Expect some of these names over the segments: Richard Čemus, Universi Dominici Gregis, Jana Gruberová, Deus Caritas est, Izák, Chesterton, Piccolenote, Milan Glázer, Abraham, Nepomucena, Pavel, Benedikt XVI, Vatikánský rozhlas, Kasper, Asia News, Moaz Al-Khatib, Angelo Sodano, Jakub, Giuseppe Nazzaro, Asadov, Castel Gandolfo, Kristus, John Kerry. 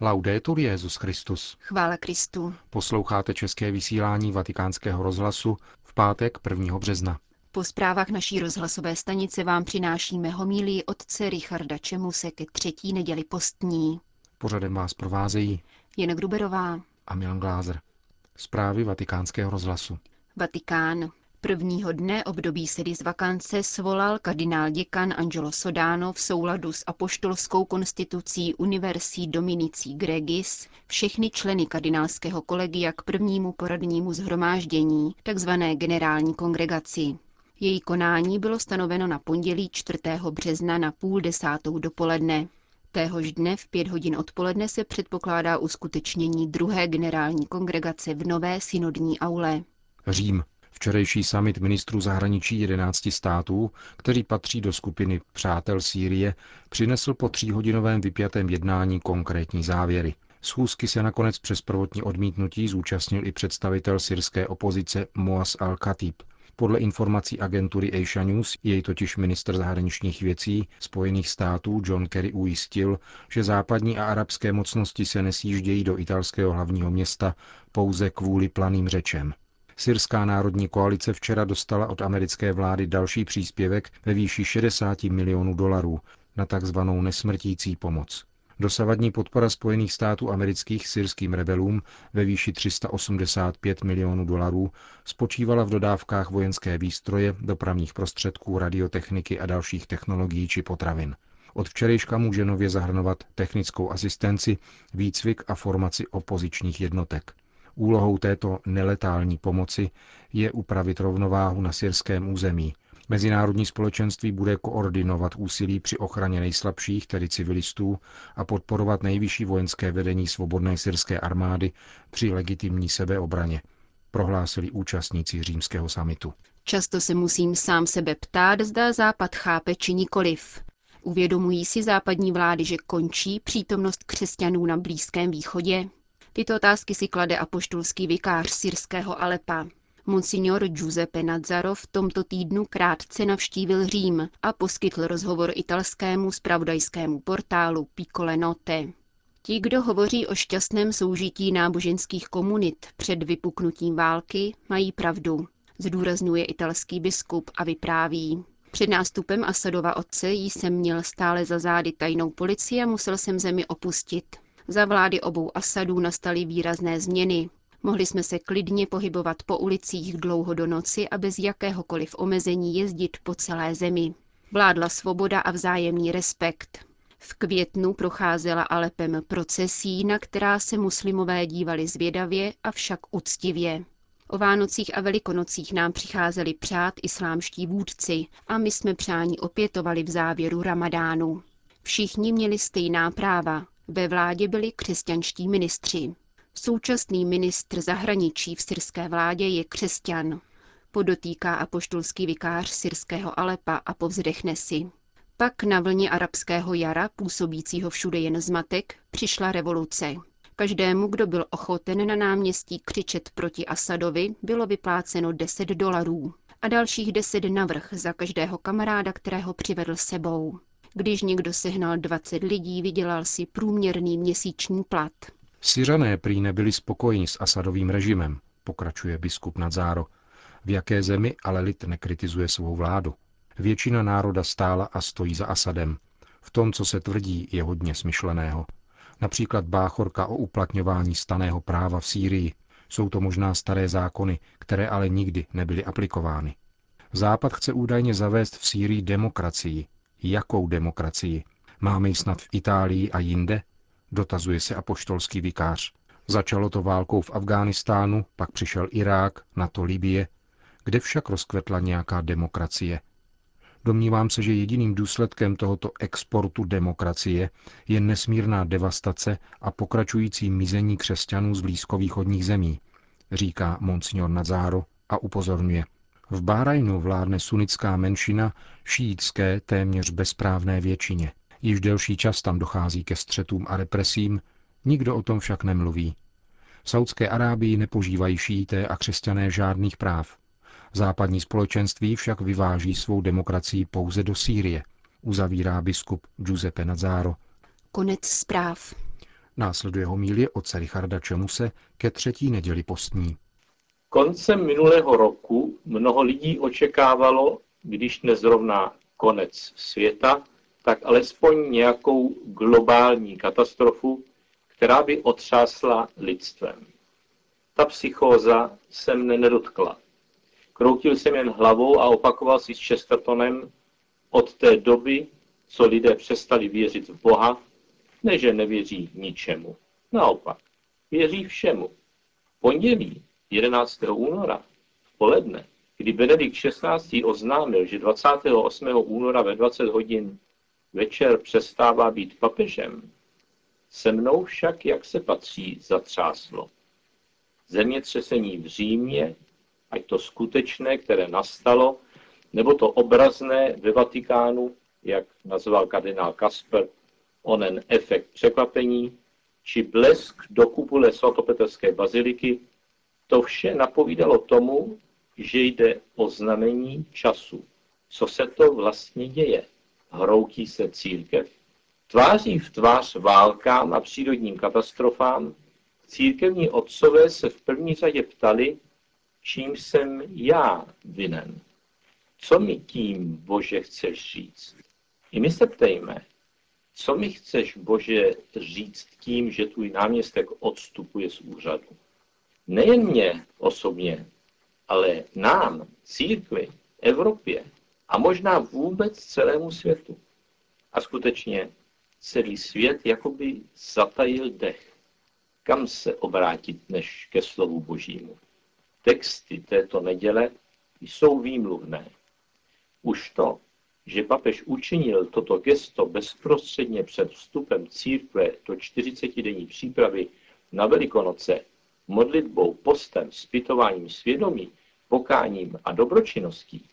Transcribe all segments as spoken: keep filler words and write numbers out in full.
Laudetur Jesus Christus. Chvála Kristu. Posloucháte české vysílání Vatikánského rozhlasu v pátek prvního března. Po zprávách naší rozhlasové stanice vám přinášíme homílii otce Richarda Čemuse ke třetí neděli postní. Pořadem vás provázejí Jana Gruberová a Milan Glázer. Zprávy Vatikánského rozhlasu. Vatikán. Prvního dne období sedis vakance svolal kardinál děkan Angelo Sodano v souladu s apoštolskou konstitucí Universi Dominici Gregis všechny členy kardinálského kolegia k prvnímu poradnímu shromáždění, takzvané generální kongregaci. Její konání bylo stanoveno na pondělí čtvrtého března na půl desátou dopoledne. Téhož dne v pět hodin odpoledne se předpokládá uskutečnění druhé generální kongregace v nové synodní aule. Řím. Včerejší summit ministrů zahraničí jedenácti států, který patří do skupiny Přátel Sýrie, přinesl po tříhodinovém vypjatém jednání konkrétní závěry. Schůzky se nakonec přes prvotní odmítnutí zúčastnil i představitel syrské opozice Moaz Al-Khatib. Podle informací agentury Asia News jej totiž ministr zahraničních věcí Spojených států John Kerry ujistil, že západní a arabské mocnosti se nesjíždějí do italského hlavního města pouze kvůli planým řečem. Syrská národní koalice včera dostala od americké vlády další příspěvek ve výši šedesát milionů dolarů na takzvanou nesmrtící pomoc. Dosavadní podpora Spojených států amerických syrským rebelům ve výši tři sta osmdesát pět milionů dolarů spočívala v dodávkách vojenské výstroje, dopravních prostředků, radiotechniky a dalších technologií či potravin. Od včerejška může nově zahrnovat technickou asistenci, výcvik a formaci opozičních jednotek. Úlohou této neletální pomoci je upravit rovnováhu na syrském území. Mezinárodní společenství bude koordinovat úsilí při ochraně nejslabších, tedy civilistů, a podporovat nejvyšší vojenské vedení svobodné syrské armády při legitimní sebeobraně, prohlásili účastníci římského summitu. Často se musím sám sebe ptát, zda Západ chápe či nikoliv. Uvědomují si západní vlády, že končí přítomnost křesťanů na Blízkém východě? Tyto otázky si klade apoštolský vikář syrského Alepa. Monsignor Giuseppe Nazzaro v tomto týdnu krátce navštívil Řím a poskytl rozhovor italskému zpravodajskému portálu Piccolenote. Ti, kdo hovoří o šťastném soužití náboženských komunit před vypuknutím války, mají pravdu, zdůrazňuje italský biskup a vypráví. Před nástupem Asadova otce jsem měl stále za zády tajnou policii a musel jsem zemi opustit. Za vlády obou Asadů nastaly výrazné změny. Mohli jsme se klidně pohybovat po ulicích dlouho do noci a bez jakéhokoliv omezení jezdit po celé zemi. Vládla svoboda a vzájemný respekt. V květnu procházela Alepem procesí, na která se muslimové dívali zvědavě, avšak uctivě. O Vánocích a Velikonocích nám přicházeli přát islámští vůdci a my jsme přání opětovali v závěru ramadánu. Všichni měli stejná práva. Ve vládě byli křesťanští ministři. Současný ministr zahraničí v syrské vládě je křesťan, podotýká apoštolský vikář syrského Alepa a povzdechne si. Pak na vlně arabského jara, působícího všude jen zmatek, přišla revoluce. Každému, kdo byl ochoten na náměstí křičet proti Asadovi, bylo vypláceno deset dolarů a dalších deset navrch za každého kamaráda, kterého přivedl sebou. Když někdo sehnal dvacet lidí, vydělal si průměrný měsíční plat. Syřané prý nebyli spokojeni s Asadovým režimem, pokračuje biskup Nazzaro. V jaké zemi ale lid nekritizuje svou vládu? Většina národa stála a stojí za Asadem. V tom, co se tvrdí, je hodně smyšleného. Například báchorka o uplatňování stanného práva v Sýrii. Jsou to možná staré zákony, které ale nikdy nebyly aplikovány. Západ chce údajně zavést v Sýrii demokracii. Jakou demokracii? Máme ji snad v Itálii a jinde? Dotazuje se apoštolský vikář. Začalo to válkou v Afghánistánu, pak přišel Irák, nato Libie, kde však rozkvetla nějaká demokracie. Domnívám se, že jediným důsledkem tohoto exportu demokracie je nesmírná devastace a pokračující mizení křesťanů z blízkovýchodních zemí, říká monsignor Nazzaro a upozorňuje. V Bahrajnu vládne sunnická menšina šíitské téměř bezprávné většině. Již delší čas tam dochází ke střetům a represím, nikdo o tom však nemluví. V Saudské Arábii nepožívají šíité a křesťané žádných práv. Západní společenství však vyváží svou demokracii pouze do Sýrie, uzavírá biskup Giuseppe Nazzaro. Konec zpráv. Následuje homilie otce Richarda Čemuse ke třetí neděli postní. Koncem minulého roku mnoho lidí očekávalo, když nezrovna konec světa, tak alespoň nějakou globální katastrofu, která by otřásla lidstvem. Ta psychóza se mne nedotkla. Kroutil jsem jen hlavou a opakoval si s Chestertonem: od té doby, co lidé přestali věřit v Boha, ne že nevěří ničemu. Naopak, věří všemu. V pondělí jedenáctého února v poledne, kdy Benedikt šestnáctý oznámil, že dvacátého osmého února ve dvacet hodin večer přestává být papežem, se mnou však, jak se patří, zatřáslo. Zemětřesení v Římě, ať to skutečné, které nastalo, nebo to obrazné ve Vatikánu, jak nazval kardinál Kasper, onen efekt překvapení, či blesk do kupole svatopetrské baziliky, to vše napovídalo tomu, že jde o znamení času. Co se to vlastně děje? Hroutí se církev. Tváří v tvář válkám a přírodním katastrofám církevní otcové se v první řadě ptali, čím jsem já vinen. Co mi tím, Bože, chceš říct? I my se ptejme, co mi chceš, Bože, říct tím, že tvůj náměstek odstupuje z úřadu? Nejen mě osobně, ale nám, církvi, Evropě a možná vůbec celému světu. A skutečně celý svět jakoby zatajil dech. Kam se obrátit než ke slovu Božímu? Texty této neděle jsou výmluvné. Už to, že papež učinil toto gesto bezprostředně před vstupem církve do čtyřicetidenní přípravy na Velikonoce, modlitbou, postem, zpytováním svědomí, pokáním a dobročinností,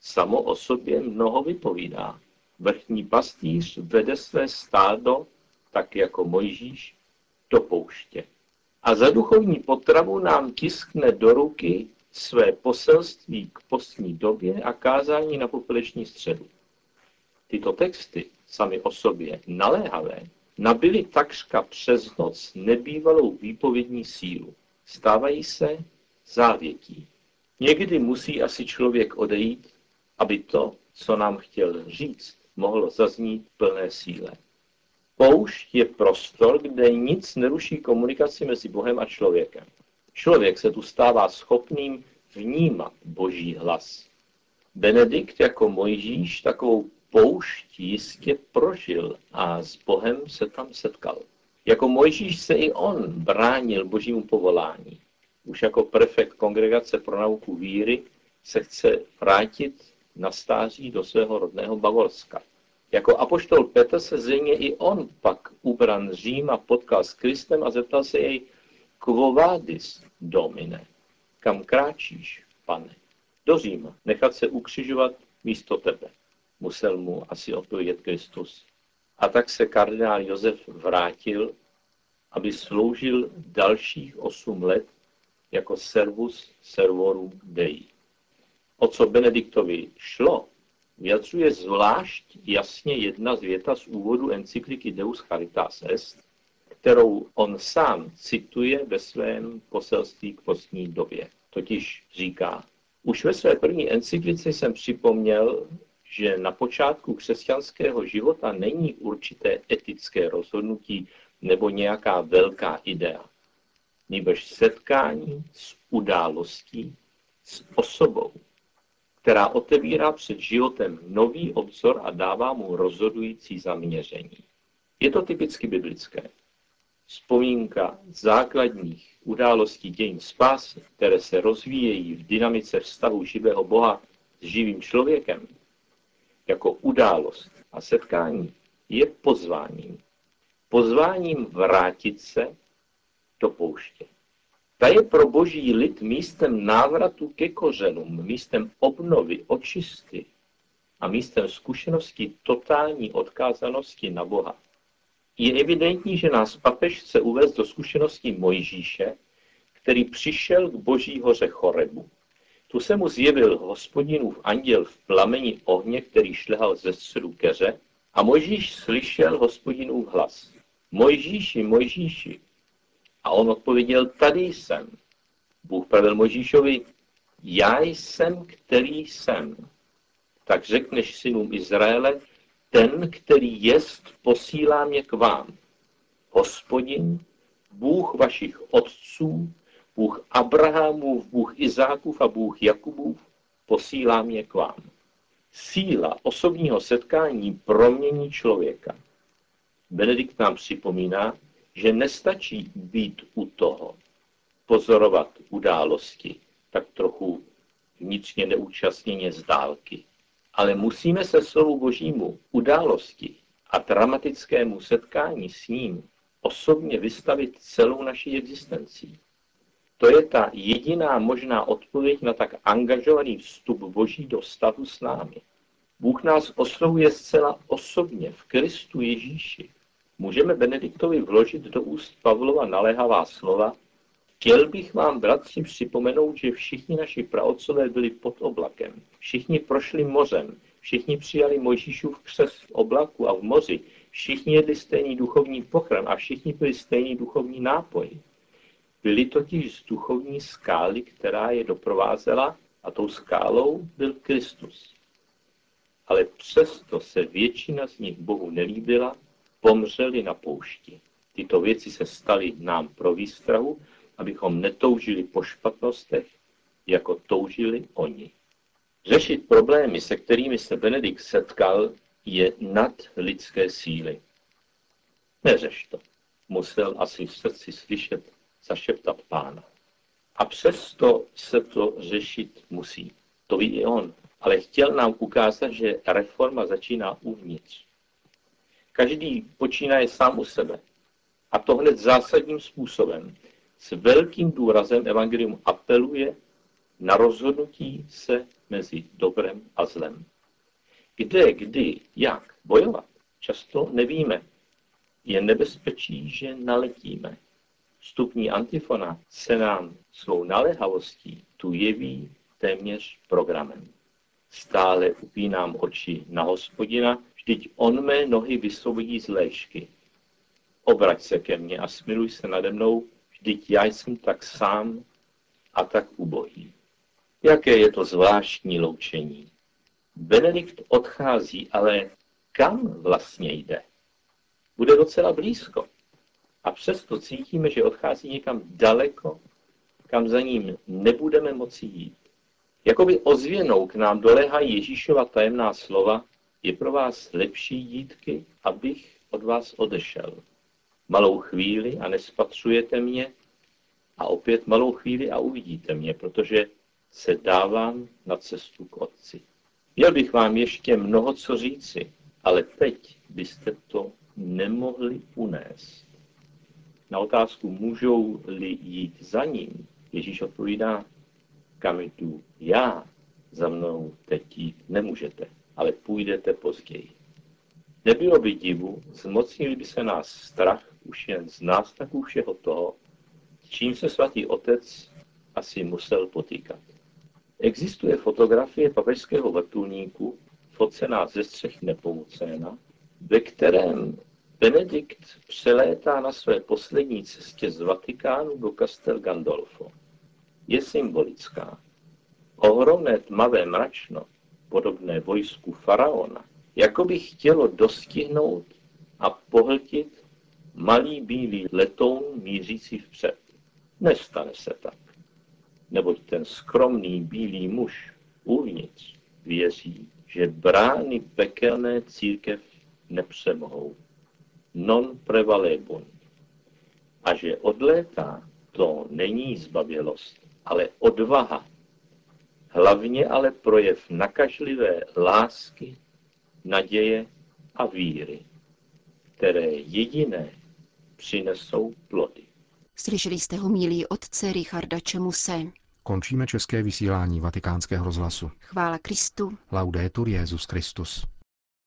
samo o sobě mnoho vypovídá. Vrchní pastýř vede své stádo, tak jako Mojžíš, do pouště. A za duchovní potravu nám tiskne do ruky své poselství k postní době a kázání na popeleční středu. Tyto texty, sami o sobě naléhavé, nabyly takřka přes noc nebývalou výpovědní sílu. Stávají se závětí. Někdy musí asi člověk odejít, aby to, co nám chtěl říct, mohlo zaznít plné síle. Poušť je prostor, kde nic neruší komunikaci mezi Bohem a člověkem. Člověk se tu stává schopným vnímat Boží hlas. Benedikt jako Mojžíš takovou poušť jistě prožil a s Bohem se tam setkal. Jako Mojžíš se i on bránil Božímu povolání. Už jako prefekt kongregace pro nauku víry se chce vrátit na stáří do svého rodného Bavorska. Jako apoštol Petr se zřejmě i on pak ubran z Říma potkal s Kristem a zeptal se jej: Quo vadis, Domine? Kam kráčíš, Pane? Do Říma, nechat se ukřižovat místo tebe. Musel mu asi odpovědět Kristus. A tak se kardinál Josef vrátil, aby sloužil dalších osm let jako servus servorum Dei. O co Benediktovi šlo, vyjadřuje zvlášť jasně jedna z věta z úvodu encykliky Deus Caritas est, kterou on sám cituje ve svém poselství k postní době. Totiž říká: už ve své první encyklice jsem připomněl, že na počátku křesťanského života není určité etické rozhodnutí nebo nějaká velká idea, nýbrž setkání s událostí, s osobou, která otevírá před životem nový obzor a dává mu rozhodující zaměření. Je to typicky biblické. Vzpomínka základních událostí dějin spásy, které se rozvíjejí v dynamice vztahu živého Boha s živým člověkem, jako událost a setkání, je pozváním. Pozváním vrátit se do pouště. Ta je pro boží lid místem návratu ke kořenům, místem obnovy, očisty a místem zkušenosti totální odkázanosti na Boha. Je evidentní, že nás papež chce uvést do zkušenosti Mojžíše, který přišel k boží hoře Chorebu. Tu se mu zjevil Hospodinův anděl v plameni ohně, který šlehal ze středu keře, a Mojžíš slyšel Hospodinův hlas. Mojžíši, Mojžíši. A on odpověděl, tady jsem. Bůh pravil Mojžíšovi, já jsem, který jsem. Tak řekneš synům Izraele, ten, který jest, posílá mě k vám. Hospodin, Bůh vašich otců, Bůh Abrahamův, Bůh Izákův a Bůh Jakubův, posílá mě k vám. Síla osobního setkání promění člověka. Benedikt nám připomíná, že nestačí být u toho, pozorovat události, tak trochu vnitřně neúčastněně z dálky. Ale musíme se slovu Božímu, události a dramatickému setkání s ním osobně vystavit celou naší existencí. To je ta jediná možná odpověď na tak angažovaný vstup Boží do stavu s námi. Bůh nás oslovuje zcela osobně v Kristu Ježíši. Můžeme Benediktovi vložit do úst Pavlova naléhavá slova, chtěl bych vám, bratři, připomenout, že všichni naši praotcové byli pod oblakem, všichni prošli mořem, všichni přijali Mojžíšův křest v oblaku a v moři, všichni jedli stejný duchovní pokrm a všichni pili stejný duchovní nápoj. Byli totiž z duchovní skály, která je doprovázela, a tou skálou byl Kristus. Ale přesto se většina z nich Bohu nelíbila, pomřeli na poušti. Tyto věci se staly nám pro výstrahu, abychom netoužili po špatnostech, jako toužili oni. Řešit problémy, se kterými se Benedikt setkal, je nad lidské síly. Neřeš to, musel asi v srdci slyšet, zašeptat Pána. A přesto se to řešit musí. To ví i on. Ale chtěl nám ukázat, že reforma začíná uvnitř. Každý počínaje sám u sebe. A to hned zásadním způsobem. S velkým důrazem evangelium apeluje na rozhodnutí se mezi dobrem a zlem. Kde, kdy, jak bojovat, často nevíme. Je nebezpečí, že naletíme. Vstupní antifona se nám svou naléhavostí tu jeví téměř programem. Stále upínám oči na Hospodina, vždyť on mé nohy vysvobodí z léčky. Obrať se ke mně a smiluj se nade mnou, vždyť já jsem tak sám a tak ubohý. Jaké je to zvláštní loučení. Benedikt odchází, ale kam vlastně jde? Bude docela blízko. A přesto cítíme, že odchází někam daleko, kam za ním nebudeme moci jít. Jakoby ozvěnou k nám doléhají Ježíšova tajemná slova, je pro vás lepší, dítky, abych od vás odešel. Malou chvíli a nespatřujete mě, a opět malou chvíli a uvidíte mě, protože se dávám na cestu k Otci. Měl bych vám ještě mnoho co říci, ale teď byste to nemohli unést. Na otázku, můžou-li jít za ním, Ježíš odpovídá, kam jdu já, za mnou teď jít nemůžete, ale půjdete později. Nebylo by divu, zmocnil by se nás strach už jen z náznaků všeho toho, s čím se svatý otec asi musel potýkat. Existuje fotografie papežského vrtulníku, focená ze střech Nepomucena, ve kterém Benedikt přelétá na své poslední cestě z Vatikánu do Castel Gandolfo. Je symbolická. Ohromné tmavé mračno, podobné vojsku faraona, jako by chtělo dostihnout a pohltit malý bílý letoun mířící vpřed. Nestane se tak, neboť ten skromný bílý muž uvnitř věří, že brány pekelné církev nepřemohou. Non prevalebunt. A že odlétá, to není zbabělost, ale odvaha. Hlavně ale projev nakažlivé lásky, naděje a víry, které jediné přinesou plody. Slyšeli jste homílii otce Richarda Čemuse. Končíme české vysílání Vatikánského rozhlasu. Chvála Kristu. Laudetur Jesus Christus.